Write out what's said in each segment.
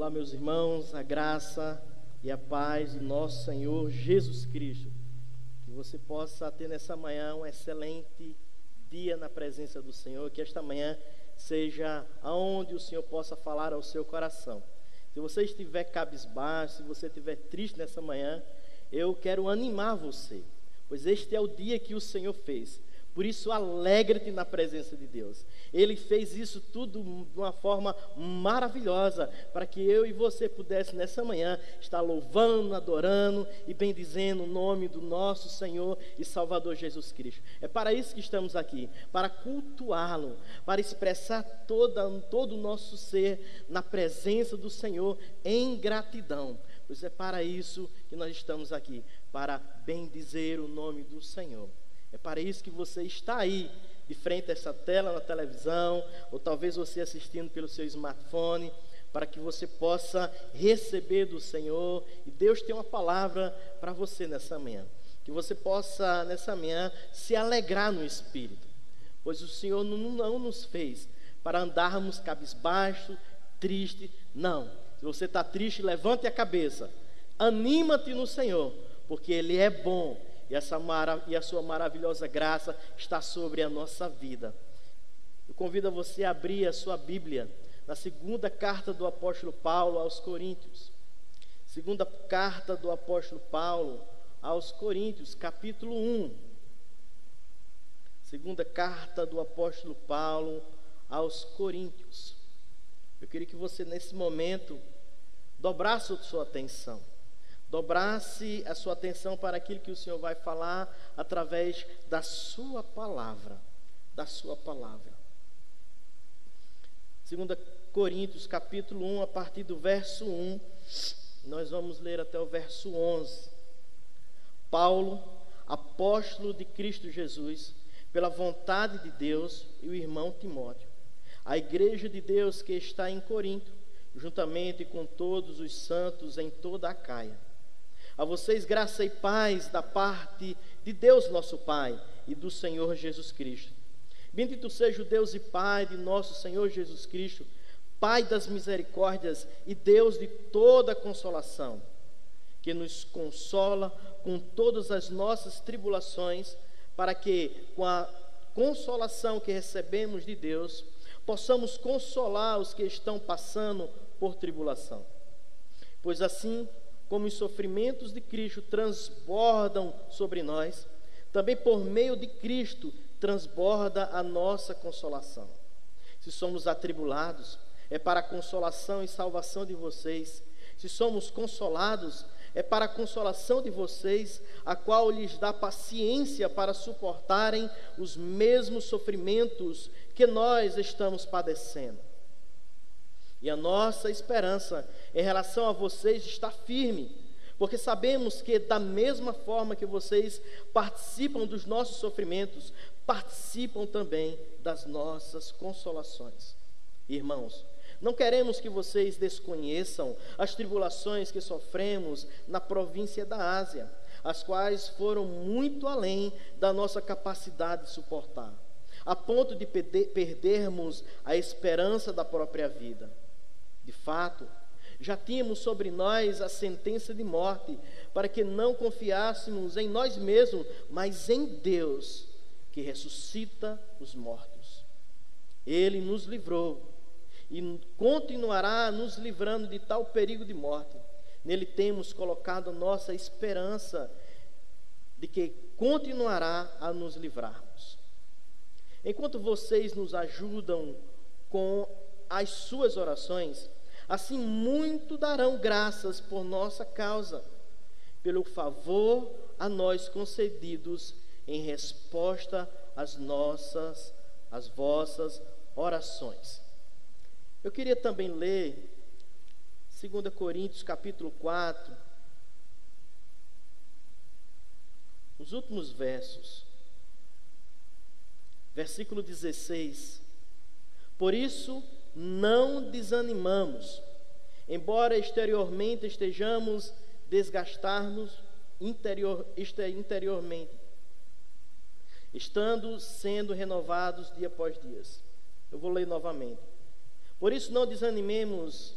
Olá, meus irmãos, a graça e a paz de nosso Senhor Jesus Cristo. Que você possa ter nessa manhã um excelente dia na presença do Senhor, que esta manhã seja aonde o Senhor possa falar ao seu coração. Se você estiver cabisbaixo, se você estiver triste nessa manhã, eu quero animar você, pois este é o dia que o Senhor fez. Por isso, alegre-te na presença de Deus. Ele fez isso tudo de uma forma maravilhosa, para que eu e você pudesse nessa manhã estar louvando, adorando e bendizendo o nome do nosso Senhor e Salvador Jesus Cristo. É para isso que estamos aqui, para cultuá-lo, para expressar todo o nosso ser na presença do Senhor em gratidão. Pois é para isso que nós estamos aqui, para bendizer o nome do Senhor. É para isso que você está aí, de frente a essa tela na televisão, ou talvez você assistindo pelo seu smartphone, para que você possa receber do Senhor. E Deus tem uma palavra para você nessa manhã. Que você possa, nessa manhã, se alegrar no Espírito. Pois o Senhor não nos fez para andarmos cabisbaixo, triste, não. Se você está triste, levante a cabeça. Anima-te no Senhor, porque Ele é bom. E a sua maravilhosa graça está sobre a nossa vida. Eu convido você a abrir a sua Bíblia na segunda carta do apóstolo Paulo aos Coríntios. Segunda carta do apóstolo Paulo aos Coríntios, capítulo 1. Segunda carta do apóstolo Paulo aos Coríntios. Eu queria que você, nesse momento, dobrasse a sua atenção. Dobrasse a sua atenção para aquilo que o Senhor vai falar através da sua palavra. Da sua palavra. 2 Coríntios, capítulo 1, a partir do verso 1, nós vamos ler até o verso 11. Paulo, apóstolo de Cristo Jesus, pela vontade de Deus, e o irmão Timóteo, a igreja de Deus que está em Corinto, juntamente com todos os santos em toda a Acaia. A vocês graça e paz da parte de Deus nosso Pai e do Senhor Jesus Cristo. Bendito seja o Deus e Pai de nosso Senhor Jesus Cristo, Pai das misericórdias e Deus de toda consolação, que nos consola com todas as nossas tribulações, para que, com a consolação que recebemos de Deus, possamos consolar os que estão passando por tribulação. Pois assim, como os sofrimentos de Cristo transbordam sobre nós, também por meio de Cristo transborda a nossa consolação. Se somos atribulados, é para a consolação e salvação de vocês. Se somos consolados, é para a consolação de vocês, a qual lhes dá paciência para suportarem os mesmos sofrimentos que nós estamos padecendo. E a nossa esperança em relação a vocês está firme, porque sabemos que da mesma forma que vocês participam dos nossos sofrimentos, participam também das nossas consolações. Irmãos, não queremos que vocês desconheçam as tribulações que sofremos na província da Ásia, as quais foram muito além da nossa capacidade de suportar, a ponto de perdermos a esperança da própria vida. De fato, já tínhamos sobre nós a sentença de morte, para que não confiássemos em nós mesmos, mas em Deus, que ressuscita os mortos. Ele nos livrou e continuará nos livrando de tal perigo de morte. Nele temos colocado nossa esperança de que continuará a nos livrarmos. Enquanto vocês nos ajudam com as suas orações, assim muito darão graças por nossa causa, pelo favor a nós concedidos em resposta às vossas orações. Eu queria também ler 2 Coríntios capítulo 4, os últimos versos, versículo 16. Por isso, não desanimamos, embora exteriormente estejamos desgastar-nos interiormente, estando sendo renovados dia após dia. Eu vou ler novamente. Por isso não desanimemos,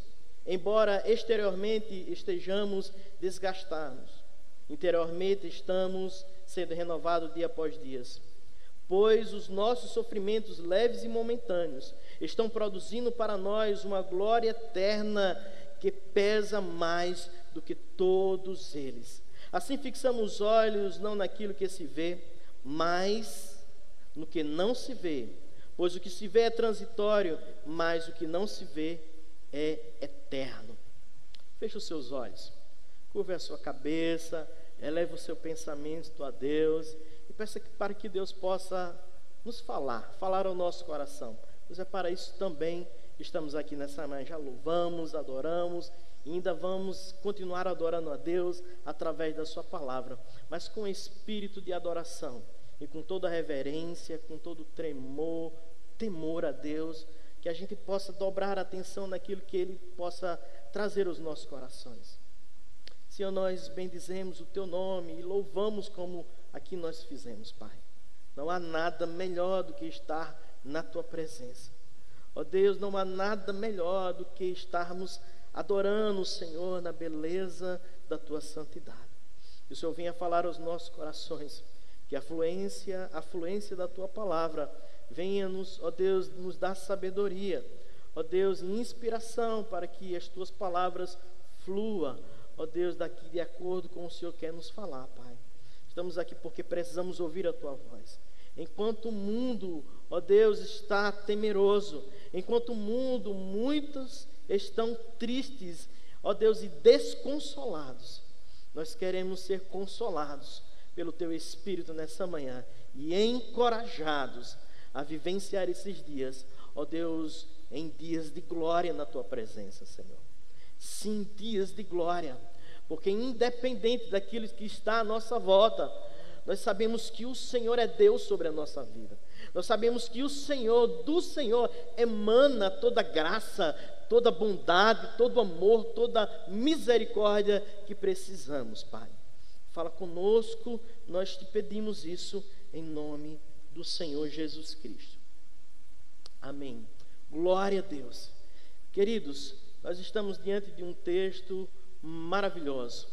Embora exteriormente estejamos desgastados, interiormente estamos sendo renovados dia após dia, pois os nossos sofrimentos leves e momentâneos estão produzindo para nós uma glória eterna que pesa mais do que todos eles. Assim fixamos os olhos não naquilo que se vê, mas no que não se vê, pois o que se vê é transitório, mas o que não se vê é eterno. Feche os seus olhos, curve a sua cabeça, eleve o seu pensamento a Deus e peça para que Deus possa nos falar ao nosso coração. Pois é para isso também estamos aqui nessa manhã. Já louvamos, adoramos e ainda vamos continuar adorando a Deus através da sua palavra, mas com espírito de adoração e com toda reverência, com todo temor a Deus, que a gente possa dobrar a atenção naquilo que Ele possa trazer aos nossos corações. Senhor, nós bendizemos o Teu nome e louvamos como aqui nós fizemos, Pai. Não há nada melhor do que estar na Tua presença. Ó Deus, não há nada melhor do que estarmos adorando o Senhor na beleza da Tua santidade. Que o Senhor venha falar aos nossos corações, que a fluência da Tua palavra venha-nos, ó Deus, nos dar sabedoria, ó Deus, inspiração para que as Tuas palavras fluam, ó Deus, daqui de acordo com o Senhor quer nos falar, Pai. Estamos aqui porque precisamos ouvir a Tua voz. Enquanto o mundo, ó Deus, está temeroso, enquanto o mundo, muitos estão tristes, ó Deus, e desconsolados, nós queremos ser consolados pelo Teu Espírito nessa manhã e encorajados a vivenciar esses dias, ó Deus, em dias de glória na Tua presença, Senhor. Sim, dias de glória, porque independente daquilo que está à nossa volta, nós sabemos que o Senhor é Deus sobre a nossa vida. Nós sabemos que o Senhor, do Senhor, emana toda graça, toda bondade, todo amor, toda misericórdia que precisamos, Pai. Fala conosco, nós te pedimos isso em nome do Senhor Jesus Cristo. Amém. Glória a Deus. Queridos, nós estamos diante de um texto maravilhoso.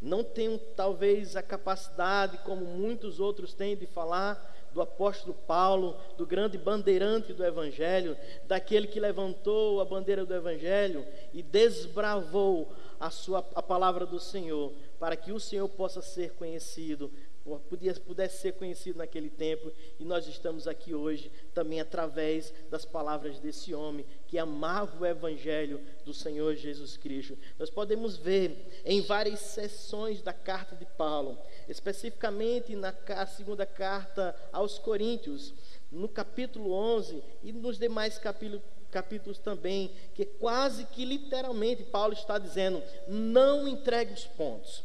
Não tenho talvez a capacidade, como muitos outros têm, de falar do apóstolo Paulo, do grande bandeirante do Evangelho, daquele que levantou a bandeira do Evangelho e desbravou a palavra do Senhor, para que o Senhor possa ser conhecido, pudesse ser conhecido naquele tempo, e nós estamos aqui hoje também através das palavras desse homem que amava o Evangelho do Senhor Jesus Cristo. Nós podemos ver em várias seções da carta de Paulo, especificamente na segunda carta aos Coríntios, no capítulo 11 e nos demais capítulos também, que quase que literalmente Paulo está dizendo: não entregue os pontos.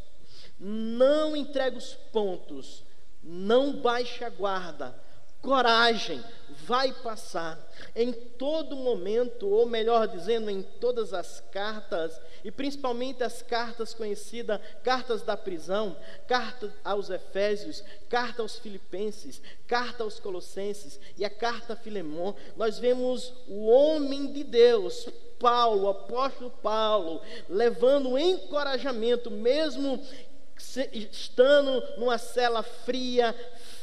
Não entregue os pontos, não baixe a guarda, coragem, vai passar. Em todo momento, ou melhor dizendo, em todas as cartas, e principalmente as cartas conhecidas, cartas da prisão, carta aos Efésios, carta aos Filipenses, carta aos Colossenses e a carta a Filemon, nós vemos o homem de Deus, Paulo, o apóstolo Paulo, levando o encorajamento, mesmo estando numa cela fria,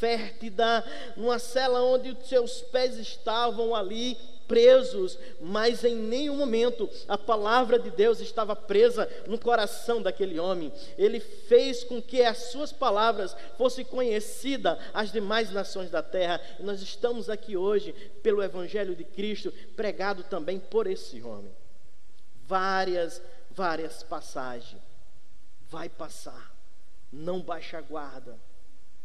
fértida, numa cela onde os seus pés estavam ali presos, mas em nenhum momento a palavra de Deus estava presa no coração daquele homem. Ele fez com que as suas palavras fossem conhecidas às demais nações da terra, e nós estamos aqui hoje pelo Evangelho de Cristo, pregado também por esse homem. Várias passagens. Vai passar. Não baixe a guarda,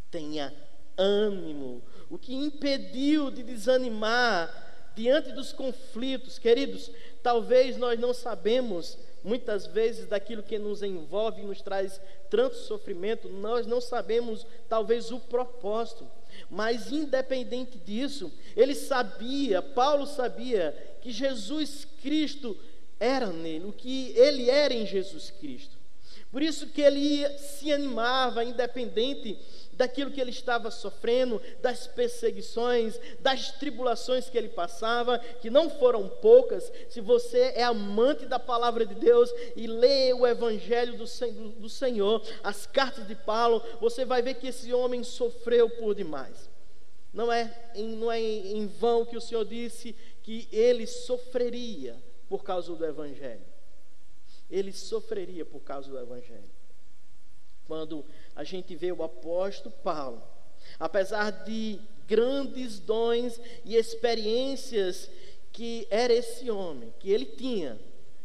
tenha ânimo. O que impediu de desanimar diante dos conflitos, queridos, talvez nós não sabemos, muitas vezes, daquilo que nos envolve e nos traz tanto sofrimento, nós não sabemos, talvez, o propósito. Mas independente disso, ele sabia, Paulo sabia, que Jesus Cristo era nele, o que ele era em Jesus Cristo. Por isso que ele se animava, independente daquilo que ele estava sofrendo, das perseguições, das tribulações que ele passava, que não foram poucas. Se você é amante da palavra de Deus e lê o evangelho do Senhor, as cartas de Paulo, você vai ver que esse homem sofreu por demais. Não é em vão que o Senhor disse que ele sofreria por causa do evangelho. Ele sofreria por causa do evangelho. Quando a gente vê o apóstolo Paulo, apesar de grandes dons e experiências que era esse homem, que ele tinha,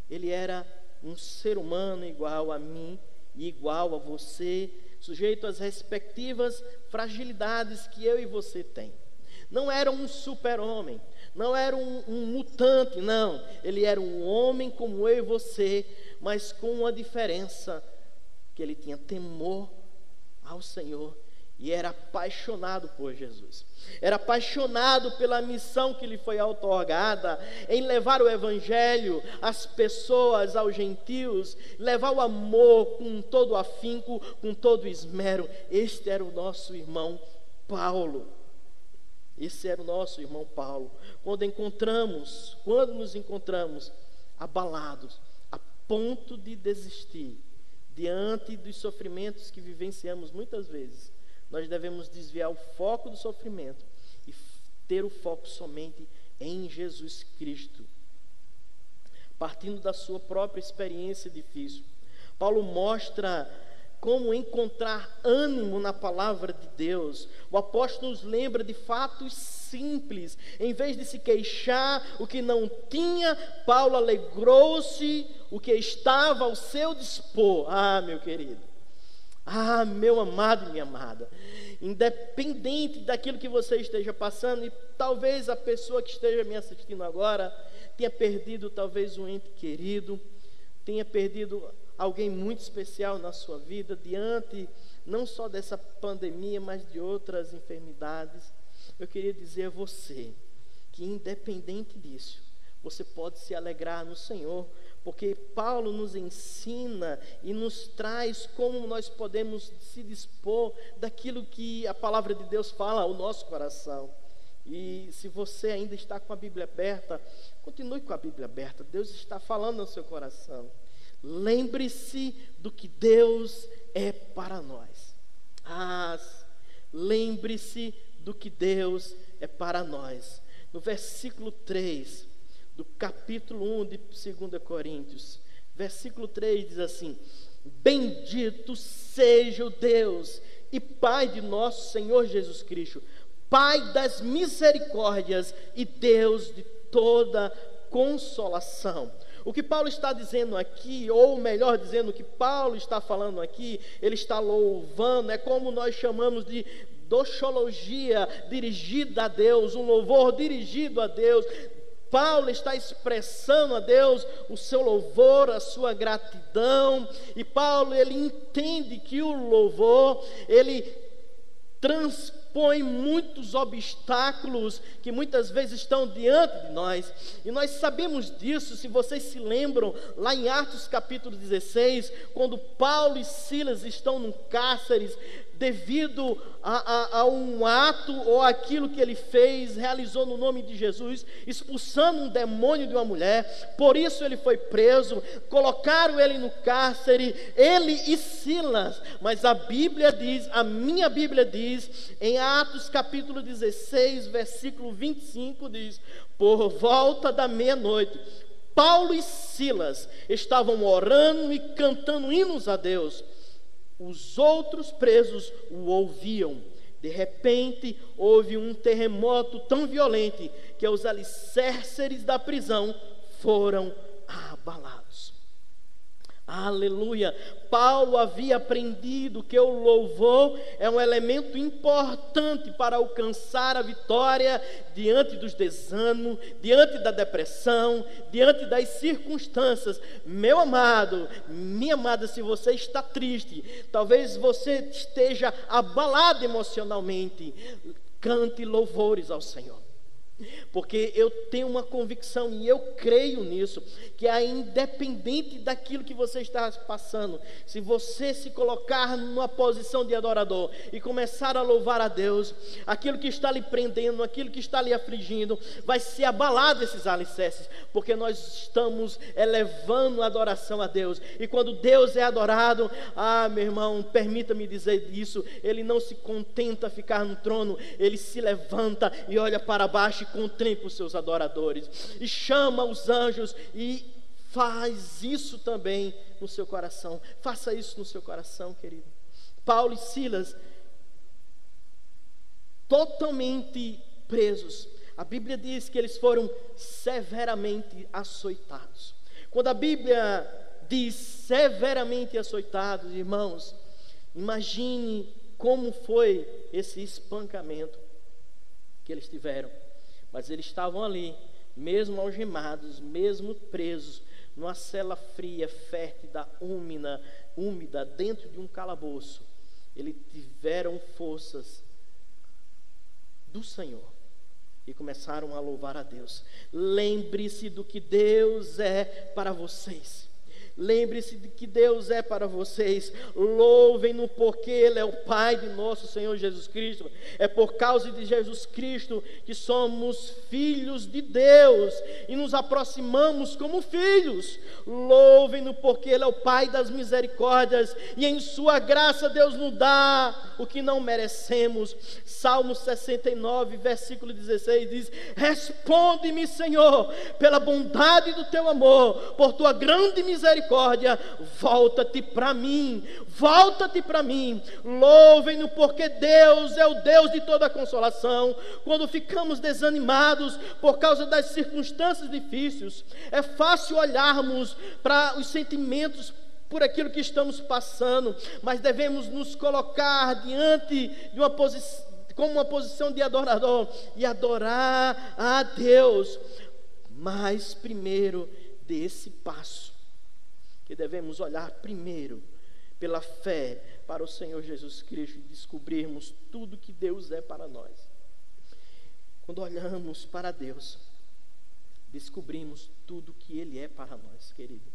ele era um ser humano igual a mim e igual a você, sujeito às respectivas fragilidades que eu e você tem. Não era um super-homem, não era um mutante, não. Ele era um homem como eu e você, mas com uma diferença, que ele tinha temor ao Senhor e era apaixonado por Jesus. Era apaixonado pela missão que lhe foi outorgada em levar o evangelho às pessoas, aos gentios, levar o amor com todo afinco, com todo esmero. Este era o nosso irmão Paulo. Esse era o nosso irmão Paulo. Quando nos encontramos abalados, a ponto de desistir, diante dos sofrimentos que vivenciamos muitas vezes, nós devemos desviar o foco do sofrimento e ter o foco somente em Jesus Cristo. Partindo da sua própria experiência difícil, Paulo mostra como encontrar ânimo na palavra de Deus. O apóstolo nos lembra de fatos simples. Em vez de se queixar o que não tinha, Paulo alegrou-se o que estava ao seu dispor. Ah, meu querido, ah, meu amado e minha amada, independente daquilo que você esteja passando, e talvez a pessoa que esteja me assistindo agora tenha perdido talvez um ente querido, tenha perdido alguém muito especial na sua vida, diante não só dessa pandemia, mas de outras enfermidades. Eu queria dizer a você que, independente disso, você pode se alegrar no Senhor, porque Paulo nos ensina e nos traz como nós podemos se dispor daquilo que a palavra de Deus fala ao nosso coração. E se você ainda está com a Bíblia aberta, continue com a Bíblia aberta. Deus está falando ao seu coração. Lembre-se do que Deus é para nós. Ah, lembre-se do que Deus é para nós. No versículo 3 do capítulo 1 de 2 Coríntios, versículo 3 diz assim: Bendito seja o Deus e Pai de nosso Senhor Jesus Cristo, Pai das misericórdias e Deus de toda consolação. O que Paulo está dizendo aqui, ou melhor dizendo, o que Paulo está falando aqui, ele está louvando, é como nós chamamos de doxologia dirigida a Deus, um louvor dirigido a Deus. Paulo está expressando a Deus o seu louvor, a sua gratidão, e Paulo, ele entende que o louvor, ele transpõe muitos obstáculos que muitas vezes estão diante de nós, e nós sabemos disso. Se vocês se lembram, lá em Atos capítulo 16, quando Paulo e Silas estão no cárcere devido a um ato ou aquilo que ele fez, realizou no nome de Jesus, expulsando um demônio de uma mulher, por isso ele foi preso, colocaram ele no cárcere, ele e Silas. Mas a Bíblia diz, a minha Bíblia diz, em Atos capítulo 16, versículo 25, diz: por volta da meia-noite, Paulo e Silas estavam orando e cantando hinos a Deus. Os outros presos o ouviam. De repente, houve um terremoto tão violento que os alicerces da prisão foram abalados. Aleluia! Paulo havia aprendido que o louvor é um elemento importante para alcançar a vitória diante dos desânimos, diante da depressão, diante das circunstâncias. Meu amado, minha amada, se você está triste, talvez você esteja abalado emocionalmente, cante louvores ao Senhor. Porque eu tenho uma convicção e eu creio nisso, que é independente daquilo que você está passando, se você se colocar numa posição de adorador e começar a louvar a Deus, aquilo que está lhe prendendo, aquilo que está lhe afligindo, vai ser abalado esses alicerces, porque nós estamos elevando a adoração a Deus. E quando Deus é adorado, meu irmão, permita-me dizer isso, Ele não se contenta ficar no trono, Ele se levanta e olha para baixo e contempla os seus adoradores e chama os anjos, e faz isso também no seu coração. Faça isso no seu coração, querido. Paulo e Silas, totalmente presos, a Bíblia diz que eles foram severamente açoitados. Quando a Bíblia diz severamente açoitados, irmãos, imagine como foi esse espancamento que eles tiveram. Mas eles estavam ali, mesmo algemados, mesmo presos, numa cela fria, fétida, úmida, dentro de um calabouço. Eles tiveram forças do Senhor e começaram a louvar a Deus. Lembre-se do que Deus é para vocês. Lembre-se de que Deus é para vocês. Louvem-no, porque Ele é o Pai de nosso Senhor Jesus Cristo. É por causa de Jesus Cristo que somos filhos de Deus e nos aproximamos como filhos. Louvem-no, porque Ele é o Pai das misericórdias e em sua graça Deus nos dá o que não merecemos. Salmo 69, versículo 16 diz: responde-me, Senhor, pela bondade do teu amor, por tua grande misericórdia, volta-te para mim, volta-te para mim. Louvem-no, porque Deus é o Deus de toda consolação. Quando ficamos desanimados por causa das circunstâncias difíceis, é fácil olharmos para os sentimentos, por aquilo que estamos passando, mas devemos nos colocar diante de uma posição, como uma posição de adorador, e adorar a Deus. Mas primeiro desse passo, que devemos olhar primeiro pela fé para o Senhor Jesus Cristo e descobrirmos tudo que Deus é para nós. Quando olhamos para Deus, descobrimos tudo que Ele é para nós, querido.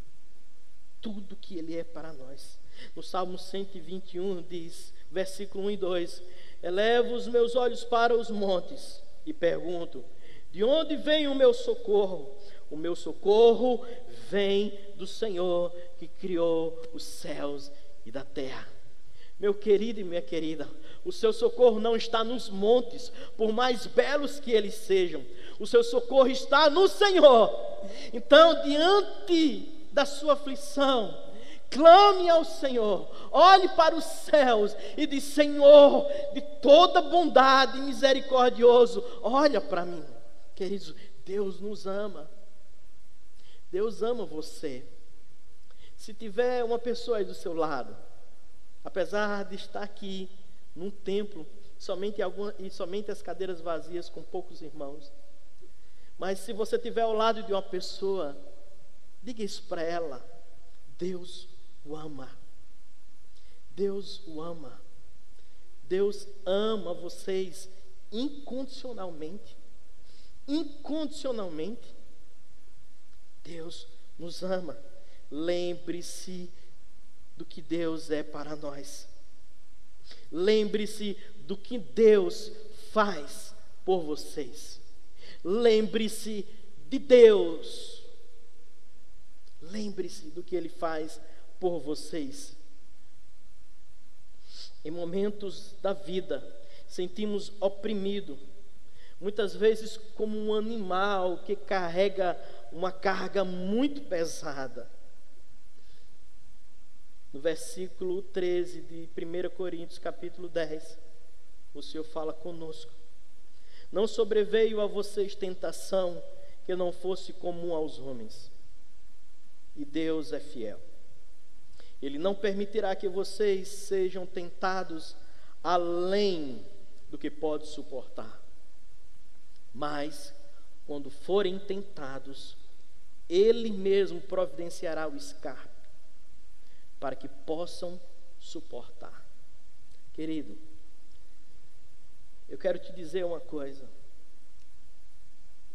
Tudo que Ele é para nós. No Salmo 121 diz, versículo 1 e 2: elevo os meus olhos para os montes e pergunto, de onde vem o meu socorro? O meu socorro vem do Senhor, que criou os céus e da terra. Meu querido e minha querida, o seu socorro não está nos montes, por mais belos que eles sejam. O seu socorro está no Senhor. Então, diante da sua aflição, clame ao Senhor, olhe para os céus e diz: Senhor, de toda bondade e misericordioso, olha para mim. Queridos, Deus nos ama. Deus ama você. Se tiver uma pessoa aí do seu lado, apesar de estar aqui num templo, somente as cadeiras vazias com poucos irmãos, mas se você tiver ao lado de uma pessoa, diga isso para ela: Deus o ama. Deus o ama. Deus ama vocês incondicionalmente. Incondicionalmente. Deus nos ama. Lembre-se do que Deus é para nós. Lembre-se do que Deus faz por vocês. Lembre-se de Deus. Lembre-se do que Ele faz por vocês. Em momentos da vida, sentimos oprimido, muitas vezes como um animal que carrega uma carga muito pesada. No versículo 13 de 1 Coríntios, capítulo 10, o Senhor fala conosco: não sobreveio a vocês tentação que não fosse comum aos homens. E Deus é fiel. Ele não permitirá que vocês sejam tentados além do que pode suportar. Mas, quando forem tentados, Ele mesmo providenciará o escape para que possam suportar. Querido, eu quero te dizer uma coisa: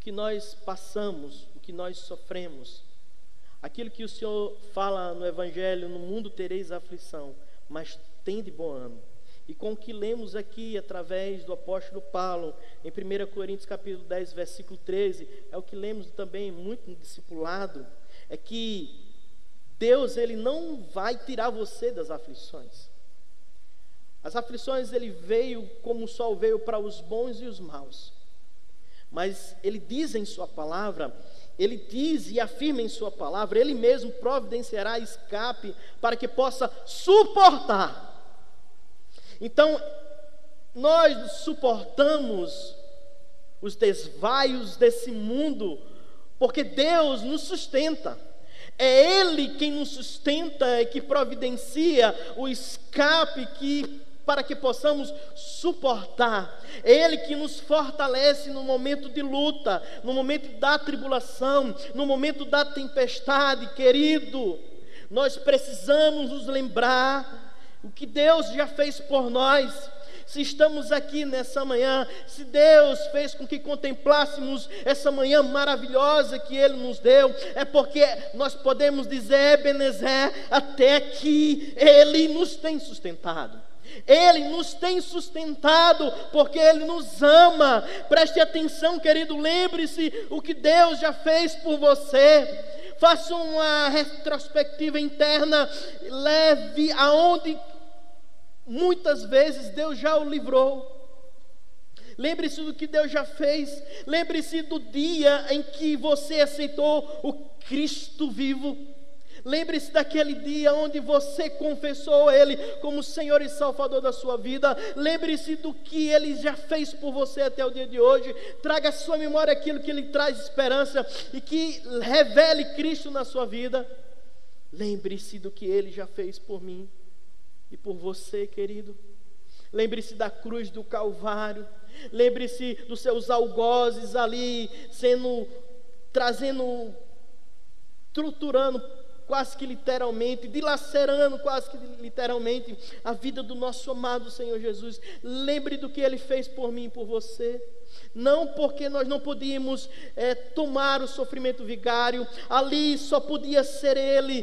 que nós passamos, o que nós sofremos. Aquilo que o Senhor fala no Evangelho, no mundo tereis aflição, mas tende bom ânimo. E com o que lemos aqui, através do apóstolo Paulo, em 1 Coríntios capítulo 10, versículo 13, é o que lemos também muito no discipulado, é que Deus, ele não vai tirar você das aflições. As aflições, ele veio como o sol veio para os bons e os maus. Mas ele diz em sua palavra, ele diz e afirma em sua palavra, ele mesmo providenciará escape para que possa suportar. Então, nós suportamos os desvaios desse mundo, porque Deus nos sustenta. É Ele quem nos sustenta e que providencia o escape para que possamos suportar. É Ele que nos fortalece no momento de luta, no momento da tribulação, no momento da tempestade, querido. Nós precisamos nos lembrar o que Deus já fez por nós. Se estamos aqui nessa manhã, se Deus fez com que contemplássemos essa manhã maravilhosa que Ele nos deu, é porque nós podemos dizer, Ebenezer, até que Ele nos tem sustentado. Ele nos tem sustentado porque Ele nos ama. Preste atenção, querido, lembre-se o que Deus já fez por você. Faça uma retrospectiva interna, leve aonde muitas vezes Deus já o livrou. Lembre-se do que Deus já fez. Lembre-se do dia em que você aceitou o Cristo vivo. Lembre-se daquele dia onde você confessou Ele como Senhor e Salvador da sua vida. Lembre-se do que Ele já fez por você até o dia de hoje. Traga à sua memória aquilo que lhe traz esperança e que revele Cristo na sua vida. Lembre-se do que Ele já fez por mim e por você, querido. Lembre-se da cruz do Calvário. Lembre-se dos seus algozes ali, triturando quase que literalmente, dilacerando quase que literalmente a vida do nosso amado Senhor Jesus. Lembre do que Ele fez por mim e por você. Não porque nós não podíamos tomar o sofrimento vigário, ali só poderia ser Ele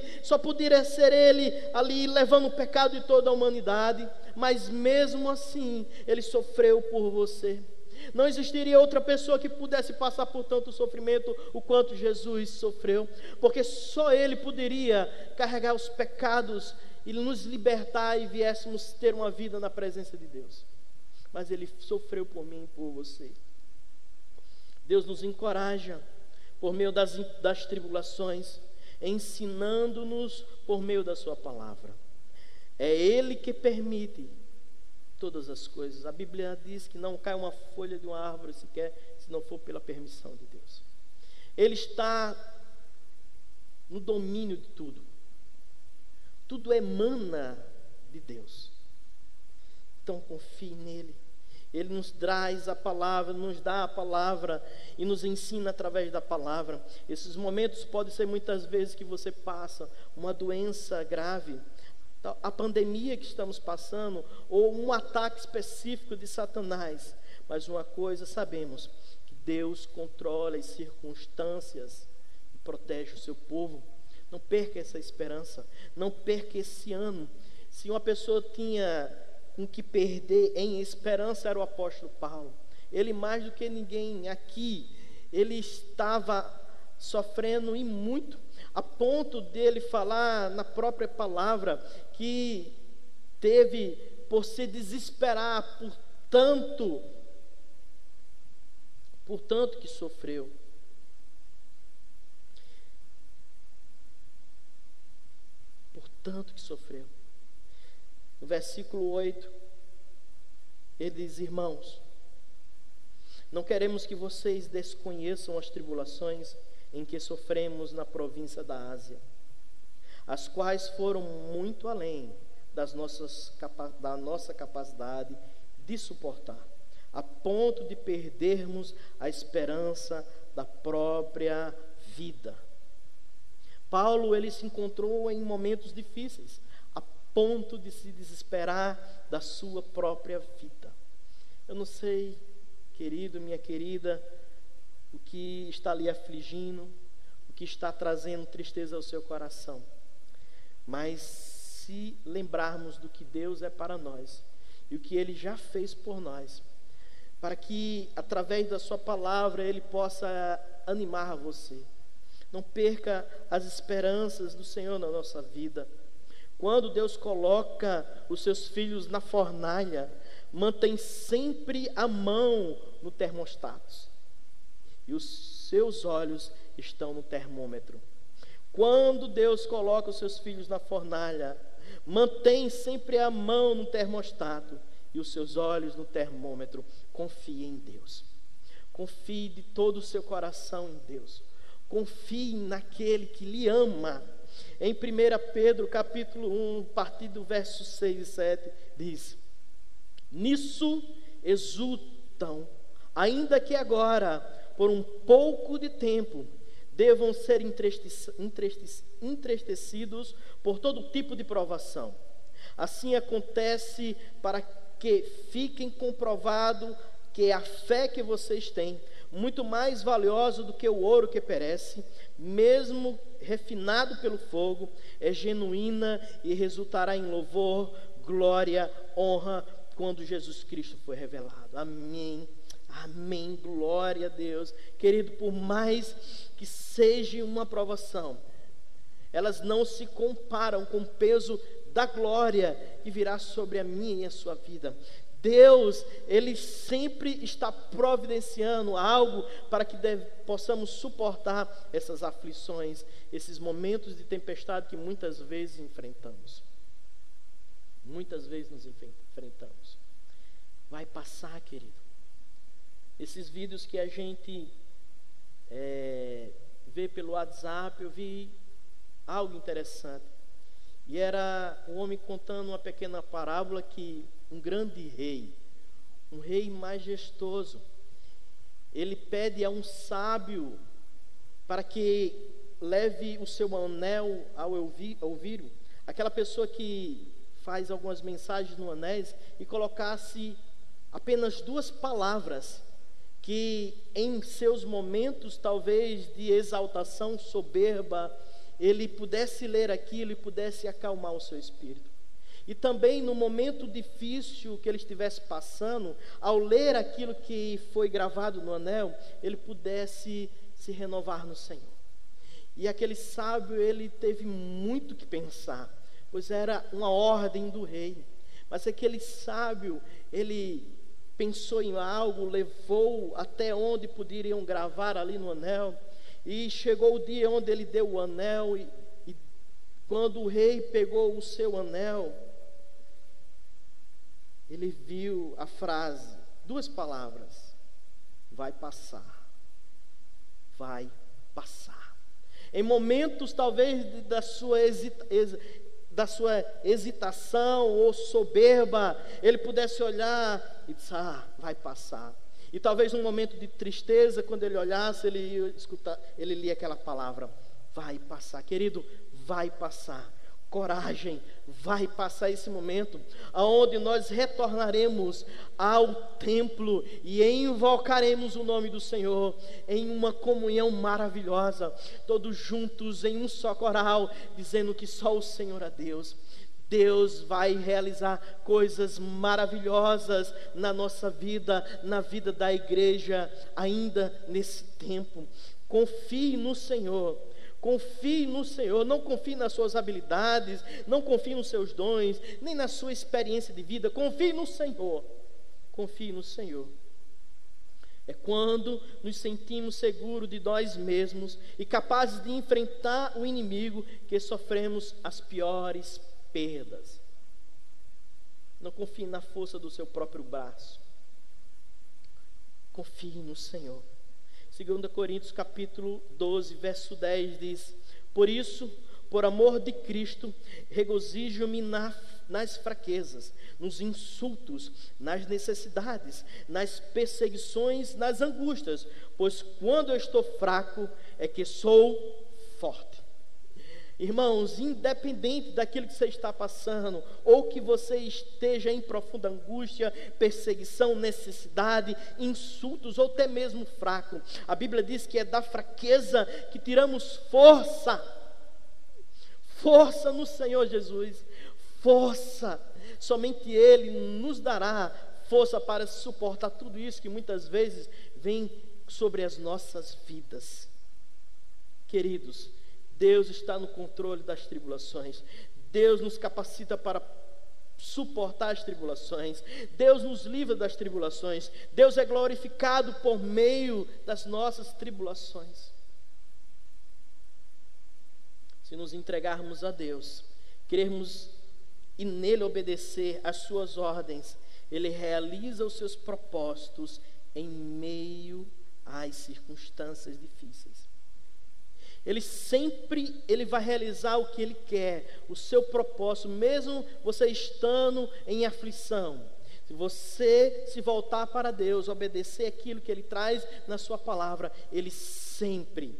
ali levando o pecado de toda a humanidade, mas mesmo assim Ele sofreu por você. Não existiria outra pessoa que pudesse passar por tanto sofrimento o quanto Jesus sofreu, porque só Ele poderia carregar os pecados e nos libertar e viéssemos ter uma vida na presença de Deus. Mas Ele sofreu por mim e por você. Deus nos encoraja por meio das tribulações, ensinando-nos por meio da sua palavra. É Ele que permite todas as coisas. A Bíblia diz que não cai uma folha de uma árvore sequer, se não for pela permissão de Deus. Ele está no domínio de tudo. Tudo emana de Deus. Então confie nele. Ele nos traz a palavra, nos dá a palavra e nos ensina através da palavra. Esses momentos podem ser muitas vezes que você passa uma doença grave, a pandemia que estamos passando, ou um ataque específico de Satanás. Mas uma coisa sabemos, que Deus controla as circunstâncias e protege o seu povo. Não perca essa esperança, não perca esse ano. Se uma pessoa tinha com que perder em esperança, era o apóstolo Paulo. Ele, mais do que ninguém aqui, ele estava sofrendo e muito, a ponto dele falar na própria palavra que teve por se desesperar por tanto que sofreu. Por tanto que sofreu. No versículo 8, ele diz: irmãos, não queremos que vocês desconheçam as tribulações em que sofremos na província da Ásia, as quais foram muito além da nossa capacidade de suportar, a ponto de perdermos a esperança da própria vida. Paulo, ele se encontrou em momentos difíceis, a ponto de se desesperar da sua própria vida. Eu não sei, querido, minha querida, o que está lhe afligindo, o que está trazendo tristeza ao seu coração. Mas se lembrarmos do que Deus é para nós e o que Ele já fez por nós, para que através da sua palavra Ele possa animar você. Não perca as esperanças do Senhor na nossa vida. Quando Deus coloca os seus filhos na fornalha, mantém sempre a mão no termostato. E os seus olhos estão no termômetro. Quando Deus coloca os seus filhos na fornalha, mantém sempre a mão no termostato e os seus olhos no termômetro. Confie em Deus. Confie de todo o seu coração em Deus. Confie naquele que lhe ama. Em 1 Pedro, capítulo 1, a partir do verso 6 e 7, diz: nisso exultam, ainda que agora, por um pouco de tempo, devam ser entristecidos por todo tipo de provação. Assim acontece para que fiquem comprovado que a fé que vocês têm, muito mais valiosa do que o ouro que perece, mesmo refinado pelo fogo, é genuína e resultará em louvor, glória, honra, quando Jesus Cristo foi revelado. Amém, amém, glória a Deus. Querido, por mais que seja uma provação, elas não se comparam com o peso da glória que virá sobre a minha e a sua vida. Deus, Ele sempre está providenciando algo para que possamos suportar essas aflições, esses momentos de tempestade que muitas vezes enfrentamos. Muitas vezes nos enfrentamos. Vai passar, querido. Esses vídeos que a gente vê pelo WhatsApp, eu vi algo interessante. E era um homem contando uma pequena parábola que um grande rei, um rei majestoso, ele pede a um sábio para que leve o seu anel ao ouvido, aquela pessoa que faz algumas mensagens no anéis, e colocasse apenas duas palavras que em seus momentos talvez de exaltação soberba, ele pudesse ler aquilo e pudesse acalmar o seu espírito. E também no momento difícil que ele estivesse passando, ao ler aquilo que foi gravado no anel, ele pudesse se renovar no Senhor. E aquele sábio, ele teve muito que pensar, pois era uma ordem do rei. Mas aquele sábio, ele pensou em algo, levou até onde poderiam gravar ali no anel. E chegou o dia onde ele deu o anel, e quando o rei pegou o seu anel, ele viu a frase, duas palavras: vai passar, vai passar. Em momentos talvez da sua hesitação ou soberba, ele pudesse olhar e dizer: ah, vai passar. E talvez num momento de tristeza, quando ele olhasse, ele ia escutar, ele lia aquela palavra: vai passar. Querido, vai passar. Coragem, vai passar esse momento, aonde nós retornaremos ao templo e invocaremos o nome do Senhor em uma comunhão maravilhosa, todos juntos em um só coral, dizendo que só o Senhor é Deus. Deus vai realizar coisas maravilhosas na nossa vida, na vida da igreja, ainda nesse tempo. Confie no Senhor. Confie no Senhor, não confie nas suas habilidades, não confie nos seus dons, nem na sua experiência de vida. Confie no Senhor. Confie no Senhor. É quando nos sentimos seguros de nós mesmos e capazes de enfrentar o inimigo que sofremos as piores perdas. Não confie na força do seu próprio braço. Confie no Senhor. 2 Coríntios capítulo 12, verso 10 diz: por isso, por amor de Cristo, regozijo-me nas fraquezas, nos insultos, nas necessidades, nas perseguições, nas angústias, pois quando eu estou fraco é que sou forte. Irmãos, independente daquilo que você está passando, ou que você esteja em profunda angústia, perseguição, necessidade, insultos, ou até mesmo fraco, a Bíblia diz que é da fraqueza que tiramos força. Força no Senhor Jesus, força. Somente Ele nos dará força para suportar tudo isso que muitas vezes vem sobre as nossas vidas. Queridos, Deus está no controle das tribulações. Deus nos capacita para suportar as tribulações. Deus nos livra das tribulações. Deus é glorificado por meio das nossas tribulações. Se nos entregarmos a Deus, crermos e nele obedecer às suas ordens, Ele realiza os seus propósitos em meio às circunstâncias difíceis. Ele vai realizar o que Ele quer, o seu propósito, mesmo você estando em aflição. Se você se voltar para Deus, obedecer aquilo que Ele traz na sua palavra, Ele sempre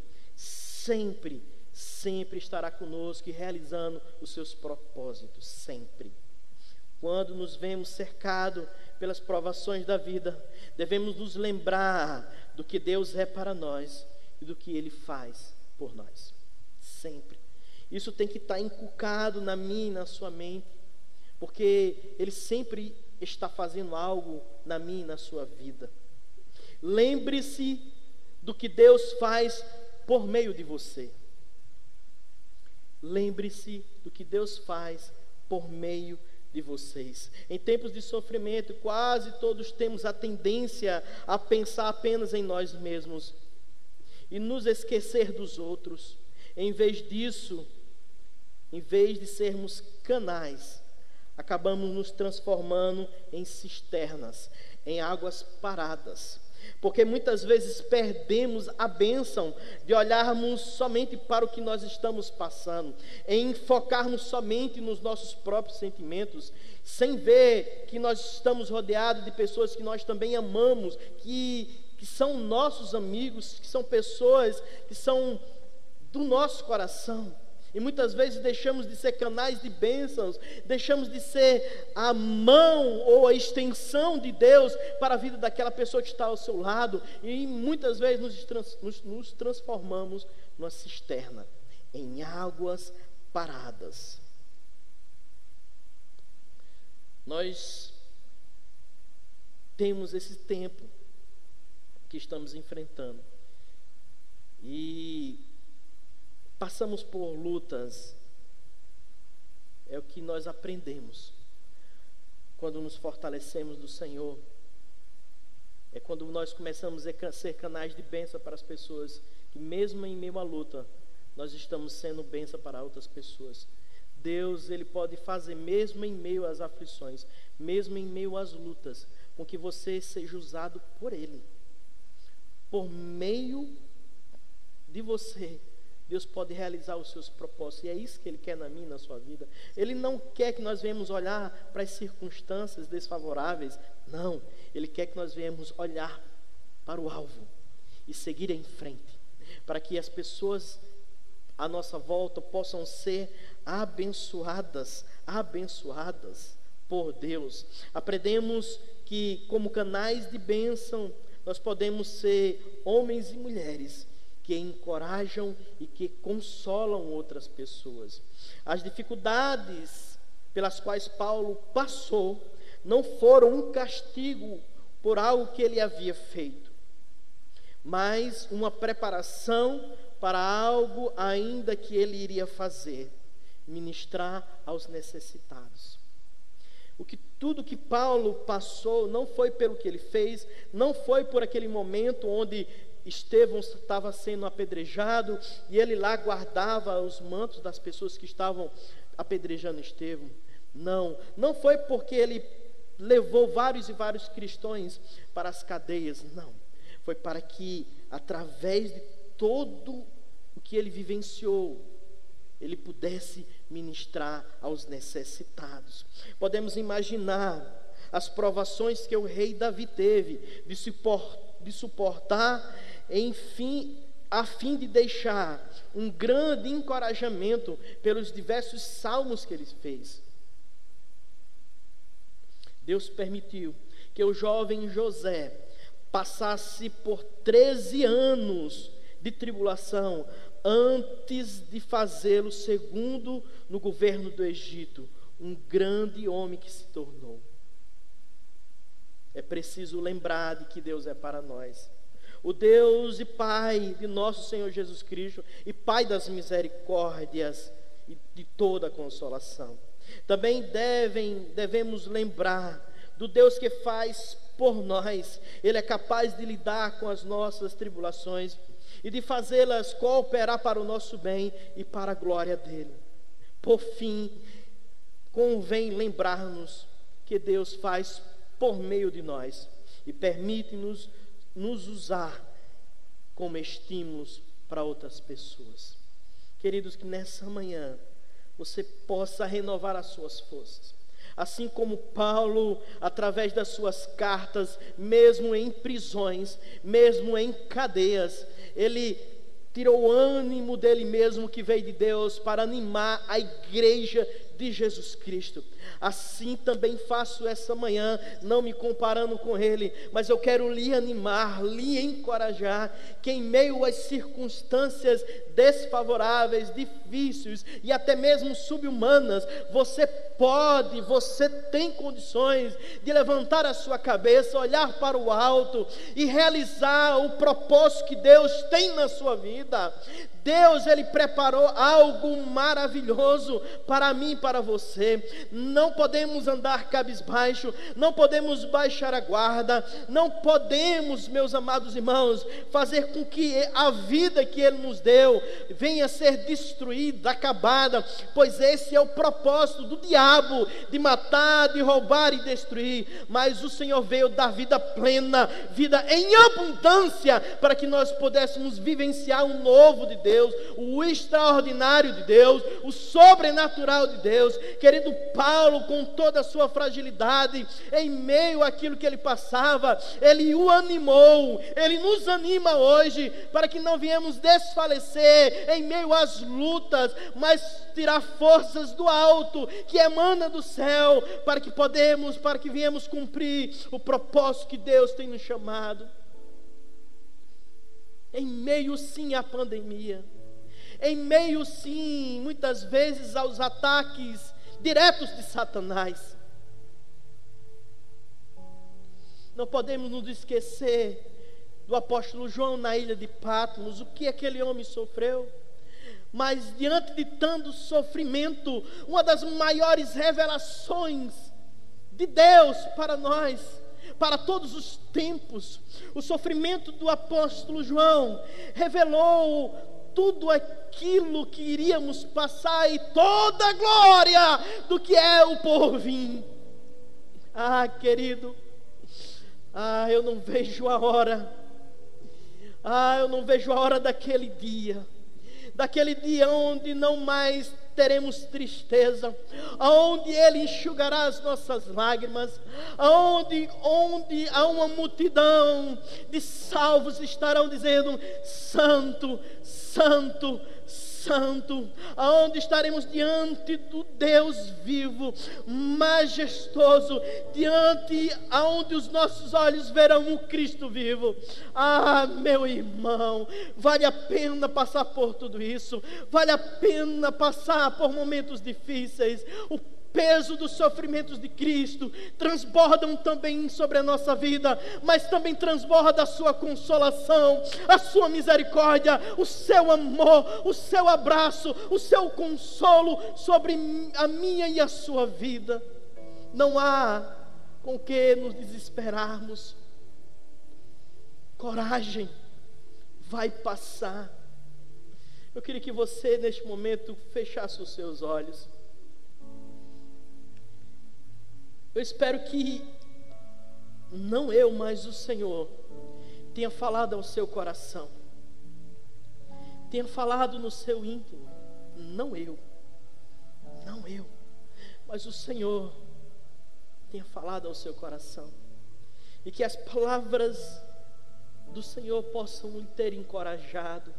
estará conosco e realizando os seus propósitos, sempre. Quando nos vemos cercados pelas provações da vida, devemos nos lembrar do que Deus é para nós e do que Ele faz por nós, sempre. Isso tem que estar inculcado na minha e na sua mente, porque Ele sempre está fazendo algo na minha e na sua vida. Lembre-se do que Deus faz por meio de você. Lembre-se do que Deus faz por meio de vocês. Em tempos de sofrimento, quase todos temos a tendência a pensar apenas em nós mesmos e nos esquecer dos outros. Em vez disso, em vez de sermos canais, acabamos nos transformando em cisternas, em águas paradas, porque muitas vezes perdemos a bênção de olharmos somente para o que nós estamos passando, em focarmos somente nos nossos próprios sentimentos, sem ver que nós estamos rodeados de pessoas que nós também amamos, que são nossos amigos, que são pessoas que são do nosso coração. E muitas vezes deixamos de ser canais de bênçãos, deixamos de ser a mão ou a extensão de Deus para a vida daquela pessoa que está ao seu lado, e muitas vezes nos transformamos numa cisterna, em águas paradas. Nós temos esse tempo que estamos enfrentando e passamos por lutas. É o que nós aprendemos quando nos fortalecemos do Senhor, é quando nós começamos a ser canais de bênção para as pessoas, que mesmo em meio à luta nós estamos sendo bênção para outras pessoas. Deus, Ele pode fazer mesmo em meio às aflições, mesmo em meio às lutas, com que você seja usado por Ele. Por meio de você, Deus pode realizar os seus propósitos. E é isso que Ele quer na minha e na sua vida. Ele não quer que nós venhamos olhar para as circunstâncias desfavoráveis. Não. Ele quer que nós venhamos olhar para o alvo e seguir em frente, para que as pessoas à nossa volta possam ser abençoadas por Deus. Aprendemos que, como canais de bênção, nós podemos ser homens e mulheres que encorajam e que consolam outras pessoas. As dificuldades pelas quais Paulo passou não foram um castigo por algo que ele havia feito, mas uma preparação para algo ainda que ele iria fazer: ministrar aos necessitados. Tudo que Paulo passou não foi pelo que ele fez, não foi por aquele momento onde Estevão estava sendo apedrejado e ele lá guardava os mantos das pessoas que estavam apedrejando Estevão. Não foi porque ele levou vários e vários cristãos para as cadeias, não. Foi para que, através de todo o que ele vivenciou, ele pudesse ministrar aos necessitados. Podemos imaginar as provações que o rei Davi teve de suportar, enfim, a fim de deixar um grande encorajamento pelos diversos salmos que ele fez. Deus permitiu que o jovem José passasse por 13 anos de tribulação antes de fazê-lo segundo no governo do Egito, um grande homem que se tornou. É preciso lembrar de que Deus é para nós. O Deus e Pai de nosso Senhor Jesus Cristo e Pai das misericórdias e de toda a consolação. Também devemos lembrar do Deus que faz por nós. Ele é capaz de lidar com as nossas tribulações e de fazê-las cooperar para o nosso bem e para a glória dele. Por fim, convém lembrar-nos que Deus faz por meio de nós e permite-nos nos usar como estímulos para outras pessoas. Queridos, que nessa manhã você possa renovar as suas forças. Assim como Paulo, através das suas cartas, mesmo em prisões, mesmo em cadeias, ele tirou o ânimo dele mesmo que veio de Deus para animar a igreja de Jesus Cristo. Assim também faço essa manhã, não me comparando com ele, mas eu quero lhe animar, lhe encorajar, que em meio às circunstâncias desfavoráveis, difíceis e até mesmo subhumanas, você pode, você tem condições de levantar a sua cabeça, olhar para o alto e realizar o propósito que Deus tem na sua vida. Deus, ele preparou algo maravilhoso para mim e para você. Não podemos andar cabisbaixo, não podemos baixar a guarda, não podemos, meus amados irmãos, fazer com que a vida que ele nos deu venha a ser destruída, acabada, pois esse é o propósito do diabo, de matar, de roubar e destruir. Mas o Senhor veio dar vida plena, vida em abundância, para que nós pudéssemos vivenciar o novo de Deus, o extraordinário de Deus, o sobrenatural de Deus. Querido, Paulo, com toda a sua fragilidade, em meio àquilo que ele passava, ele o animou, ele nos anima hoje, para que não viemos desfalecer em meio às lutas, mas tirar forças do alto, que emana do céu, para que viemos cumprir o propósito que Deus tem nos chamado. Em meio, sim, à pandemia, em meio, sim, muitas vezes aos ataques diretos de Satanás, não podemos nos esquecer do apóstolo João na ilha de Patmos, o que aquele homem sofreu. Mas diante de tanto sofrimento, uma das maiores revelações de Deus para nós, para todos os tempos, o sofrimento do apóstolo João revelou tudo aquilo que iríamos passar e toda a glória do que é o porvir. Ah, querido, eu não vejo a hora, eu não vejo a hora daquele dia onde não mais teremos tristeza, aonde ele enxugará as nossas lágrimas, onde há uma multidão de salvos estarão dizendo santo, santo, santo, aonde estaremos diante do Deus vivo, majestoso, diante aonde os nossos olhos verão o Cristo vivo. Meu irmão, vale a pena passar por tudo isso, vale a pena passar por momentos difíceis. O peso dos sofrimentos de Cristo transbordam também sobre a nossa vida, mas também transborda a sua consolação, a sua misericórdia, o seu amor, o seu abraço, o seu consolo sobre a minha e a sua vida. Não há com que nos desesperarmos. Coragem, vai passar. Eu queria que você neste momento fechasse os seus olhos. Eu espero que, não eu, mas o Senhor, tenha falado ao seu coração, tenha falado no seu íntimo, não eu, mas o Senhor tenha falado ao seu coração, e que as palavras do Senhor possam lhe ter encorajado,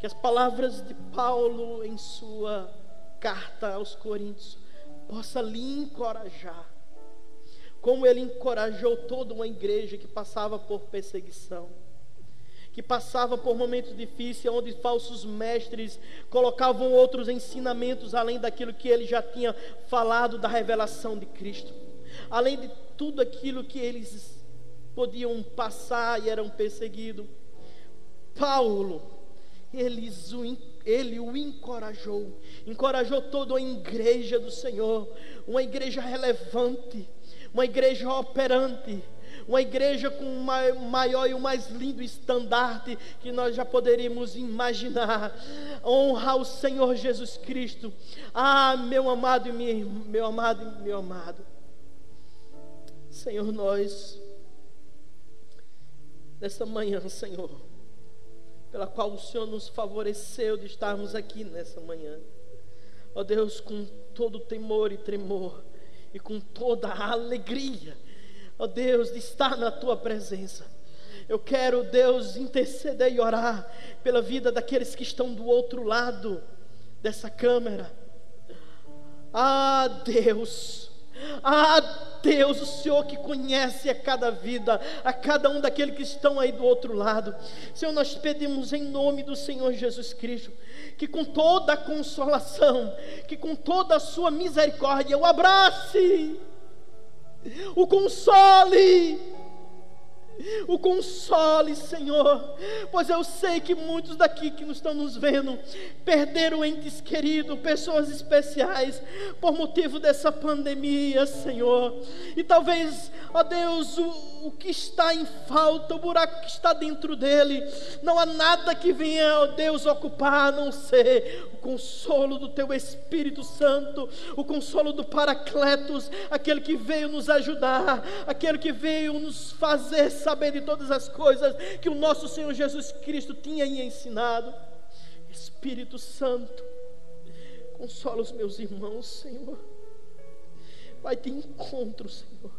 que as palavras de Paulo em sua carta aos Coríntios possa lhe encorajar, como ele encorajou toda uma igreja que passava por perseguição, que passava por momentos difíceis, onde falsos mestres colocavam outros ensinamentos além daquilo que ele já tinha falado da revelação de Cristo, além de tudo aquilo que eles podiam passar e eram perseguidos. Paulo, ele o encorajou toda a igreja do Senhor, uma igreja relevante, uma igreja operante, uma igreja com o maior e o mais lindo estandarte que nós já poderíamos imaginar, honrar o Senhor Jesus Cristo. Ah, meu amado e meu amado, Senhor, nós nessa manhã, Senhor, pela qual o Senhor nos favoreceu de estarmos aqui nessa manhã, ó Deus, com todo o temor e tremor e com toda a alegria, ó Deus, de estar na Tua presença. Eu quero, Deus, interceder e orar pela vida daqueles que estão do outro lado dessa câmera. Ah Deus, o Senhor que conhece a cada vida, a cada um daqueles que estão aí do outro lado, Senhor, nós pedimos em nome do Senhor Jesus Cristo, que com toda a consolação, que com toda a sua misericórdia, o abrace, o console, Senhor, pois eu sei que muitos daqui que estão nos vendo perderam entes queridos, pessoas especiais, por motivo dessa pandemia, Senhor. E talvez, ó Deus, o que está em falta, o buraco que está dentro dele, não há nada que venha, ó Deus, ocupar, a não ser o consolo do Teu Espírito Santo, o consolo do Paracletos, aquele que veio nos ajudar, aquele que veio nos fazer saber de todas as coisas que o nosso Senhor Jesus Cristo tinha ensinado. Espírito Santo, consola os meus irmãos, Senhor. Vai de encontro, Senhor,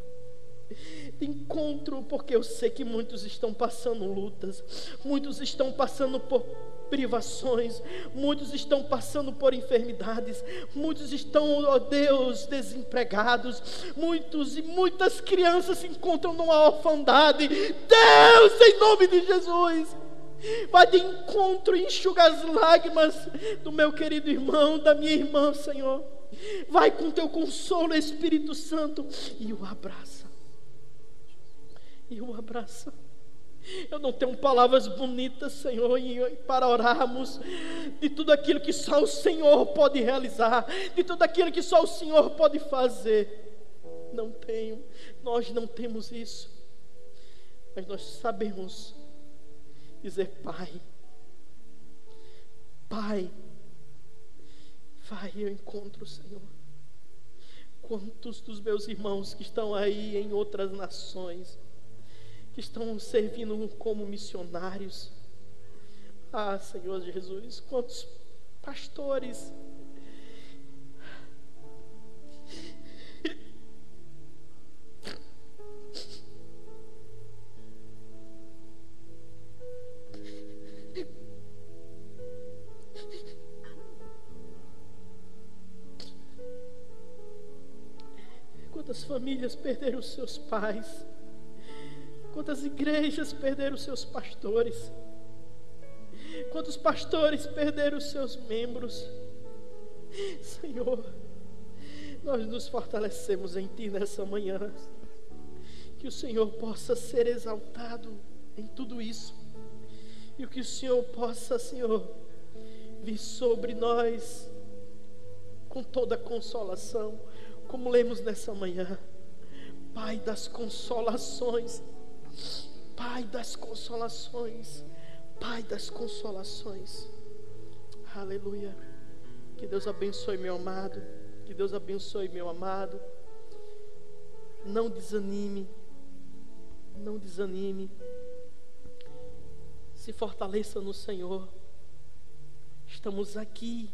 de encontro, porque eu sei que muitos estão passando lutas, muitos estão passando por privações, muitos estão passando por enfermidades, muitos estão, ó Deus, desempregados, muitos e muitas crianças se encontram numa orfandade. Deus, em nome de Jesus, vai de encontro e enxuga as lágrimas do meu querido irmão, da minha irmã, Senhor. Vai com Teu consolo, Espírito Santo, e o abraça, e o abraça. Eu não tenho palavras bonitas, Senhor, para orarmos de tudo aquilo que só o Senhor pode realizar, de tudo aquilo que só o Senhor pode fazer. Não tenho, nós não temos isso, mas nós sabemos dizer: Pai, vai ao encontro, Senhor. Quantos dos meus irmãos que estão aí em outras nações, que estão servindo como missionários, ah, Senhor Jesus, quantos pastores quantas famílias perderam os seus pais, quantas igrejas perderam seus pastores, quantos pastores perderam seus membros. Senhor, nós nos fortalecemos em Ti nessa manhã, que o Senhor possa ser exaltado em tudo isso, e que o Senhor possa, Senhor, vir sobre nós com toda a consolação, como lemos nessa manhã. Pai das consolações, Pai das consolações, Pai das consolações. Aleluia. Que Deus abençoe, meu amado. Que Deus abençoe, meu amado. Não desanime. Não desanime. Se fortaleça no Senhor. Estamos aqui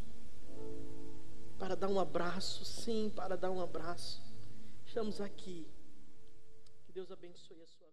para dar um abraço, sim, para dar um abraço. Estamos aqui. Que Deus abençoe a sua vida.